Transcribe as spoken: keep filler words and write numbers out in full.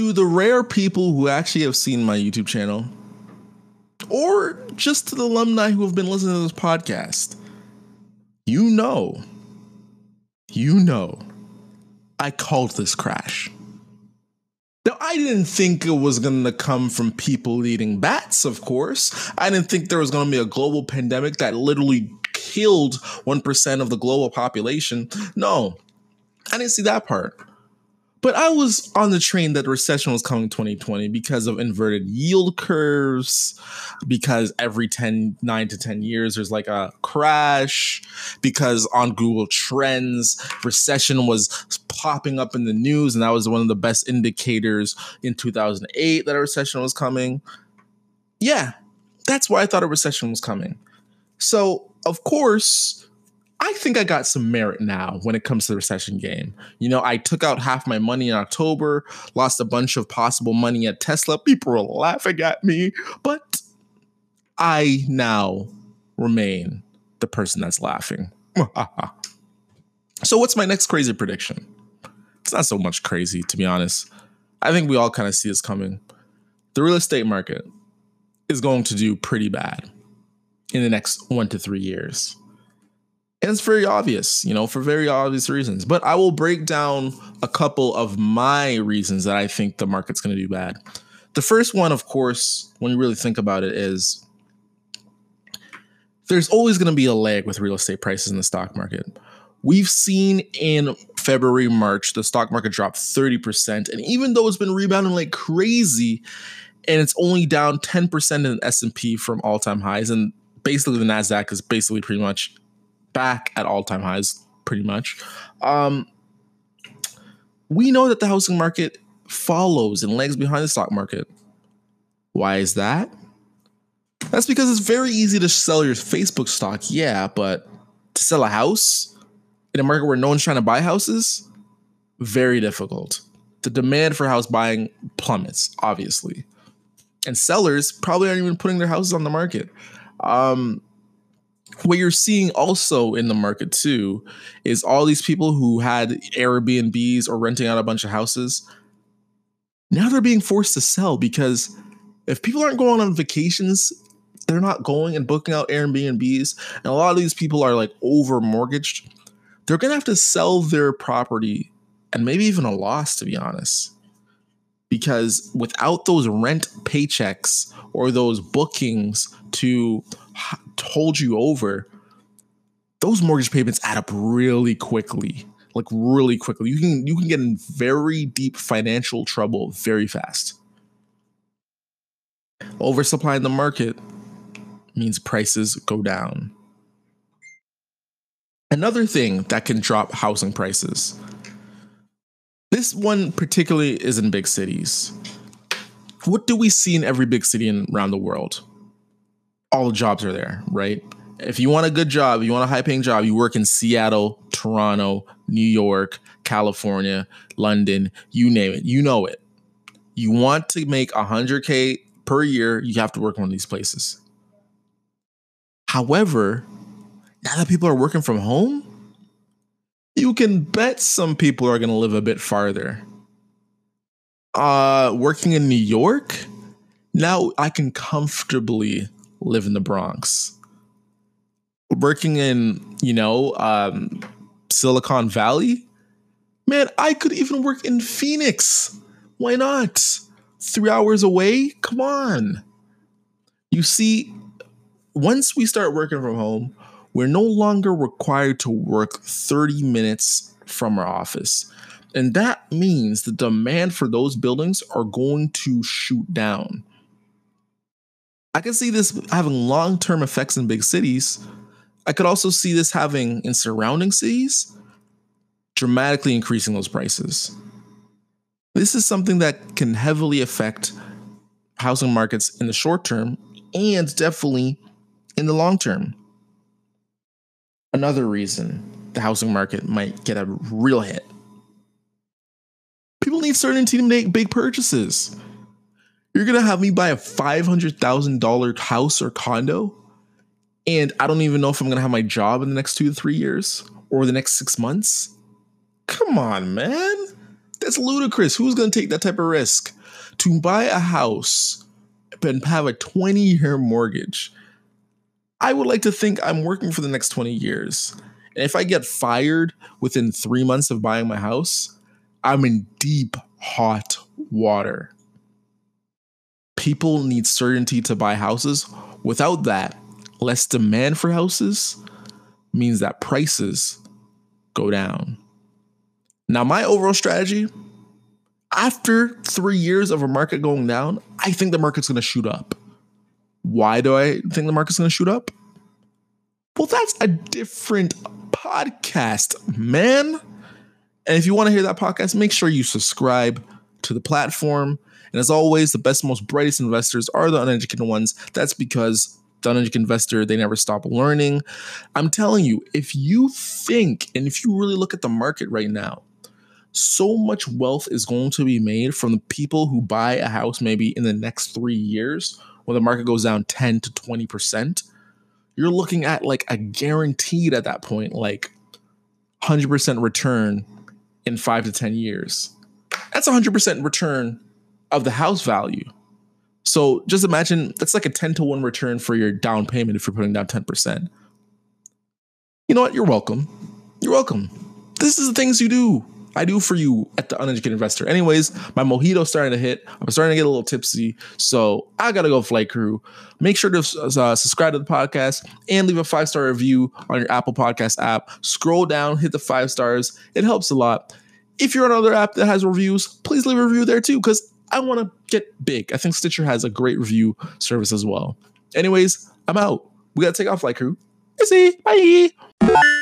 to the rare people who actually have seen my YouTube channel, or just to the alumni who have been listening to this podcast, you know, you know, I called this crash. Now, I didn't think it was going to come from people eating bats, of course. I didn't think there was going to be a global pandemic that literally killed one percent of the global population. No, I didn't see that part. But I was on the train that recession was coming twenty twenty because of inverted yield curves, because every ten, nine to ten years, there's like a crash, because on Google Trends, recession was popping up in the news. And that was one of the best indicators in two thousand eight that a recession was coming. Yeah, that's why I thought a recession was coming. So, of course, I think I got some merit now when it comes to the recession game. You know, I took out half my money in October, lost a bunch of possible money at Tesla. People were laughing at me, but I now remain the person that's laughing. So what's my next crazy prediction? It's not so much crazy, to be honest. I think we all kind of see this coming. The real estate market is going to do pretty bad in the next one to three years. And it's very obvious, you know, for very obvious reasons. But I will break down a couple of my reasons that I think the market's going to do bad. The first one, of course, when you really think about it, is there's always going to be a lag with real estate prices in the stock market. We've seen in February, March, the stock market dropped thirty percent. And even though it's been rebounding like crazy, and it's only down ten percent in the S and P from all-time highs, and basically the NASDAQ is basically pretty much back at all-time highs, pretty much. Um, we know that the housing market follows and lags behind the stock market. Why is that? That's because it's very easy to sell your Facebook stock, yeah, but to sell a house in a market where no one's trying to buy houses, very difficult. The demand for house buying plummets, obviously. And sellers probably aren't even putting their houses on the market. Um... What you're seeing also in the market, too, is all these people who had Airbnbs or renting out a bunch of houses. Now they're being forced to sell because if people aren't going on vacations, they're not going and booking out Airbnbs. And a lot of these people are like over mortgaged. They're going to have to sell their property and maybe even a loss, to be honest, because without those rent paychecks or those bookings to hold you over, those mortgage payments add up really quickly, like really quickly. You can you can get in very deep financial trouble very fast. Oversupply in the market means prices go down. Another thing that can drop housing prices. This one particularly is in big cities. What do we see in every big city in, around the world? All the jobs are there, right? If you want a good job, you want a high-paying job, you work in Seattle, Toronto, New York, California, London, you name it. You know it. You want to make one hundred K per year, you have to work in one of these places. However, now that people are working from home, you can bet some people are going to live a bit farther. Uh, working in New York, now I can comfortably live in the Bronx. Working in, you know, um, Silicon Valley, man, I could even work in Phoenix. Why not? Three hours away? Come on. You see, once we start working from home, we're no longer required to work thirty minutes from our office. And that means the demand for those buildings are going to shoot down. I can see this having long-term effects in big cities. I could also see this having in surrounding cities, dramatically increasing those prices. This is something that can heavily affect housing markets in the short term and definitely in the long term. Another reason the housing market might get a real hit. People need certainty to make big purchases. You're going to have me buy a five hundred thousand dollars house or condo, and I don't even know if I'm going to have my job in the next two to three years or the next six months. Come on, man. That's ludicrous. Who's going to take that type of risk to buy a house and have a twenty-year mortgage? I would like to think I'm working for the next twenty years. And if I get fired within three months of buying my house, I'm in deep, hot water. People need certainty to buy houses. Without that, less demand for houses means that prices go down. Now, my overall strategy, after three years of a market going down, I think the market's going to shoot up. Why do I think the market's going to shoot up? Well, that's a different podcast, man. And if you want to hear that podcast, make sure you subscribe to the platform. And as always, the best, most brightest investors are the uneducated ones. That's because the uneducated investor, they never stop learning. I'm telling you, if you think and if you really look at the market right now, so much wealth is going to be made from the people who buy a house maybe in the next three years when the market goes down ten to twenty percent. You're looking at like a guaranteed at that point, like one hundred percent return in five to ten years. That's one hundred percent return of the house value. So just imagine that's like a ten to one return for your down payment if you're putting down ten percent. You know what? You're welcome. You're welcome. This is the things you do. I do for you at the Uneducated Investor. Anyways, my mojito's starting to hit. I'm starting to get a little tipsy. So I got to go, flight crew. Make sure to uh, subscribe to the podcast and leave a five-star review on your Apple Podcast app. Scroll down, hit the five stars. It helps a lot. If you're on another app that has reviews, please leave a review there too, because I want to get big. I think Stitcher has a great review service as well. Anyways, I'm out. We got to take off, flight crew. See, bye.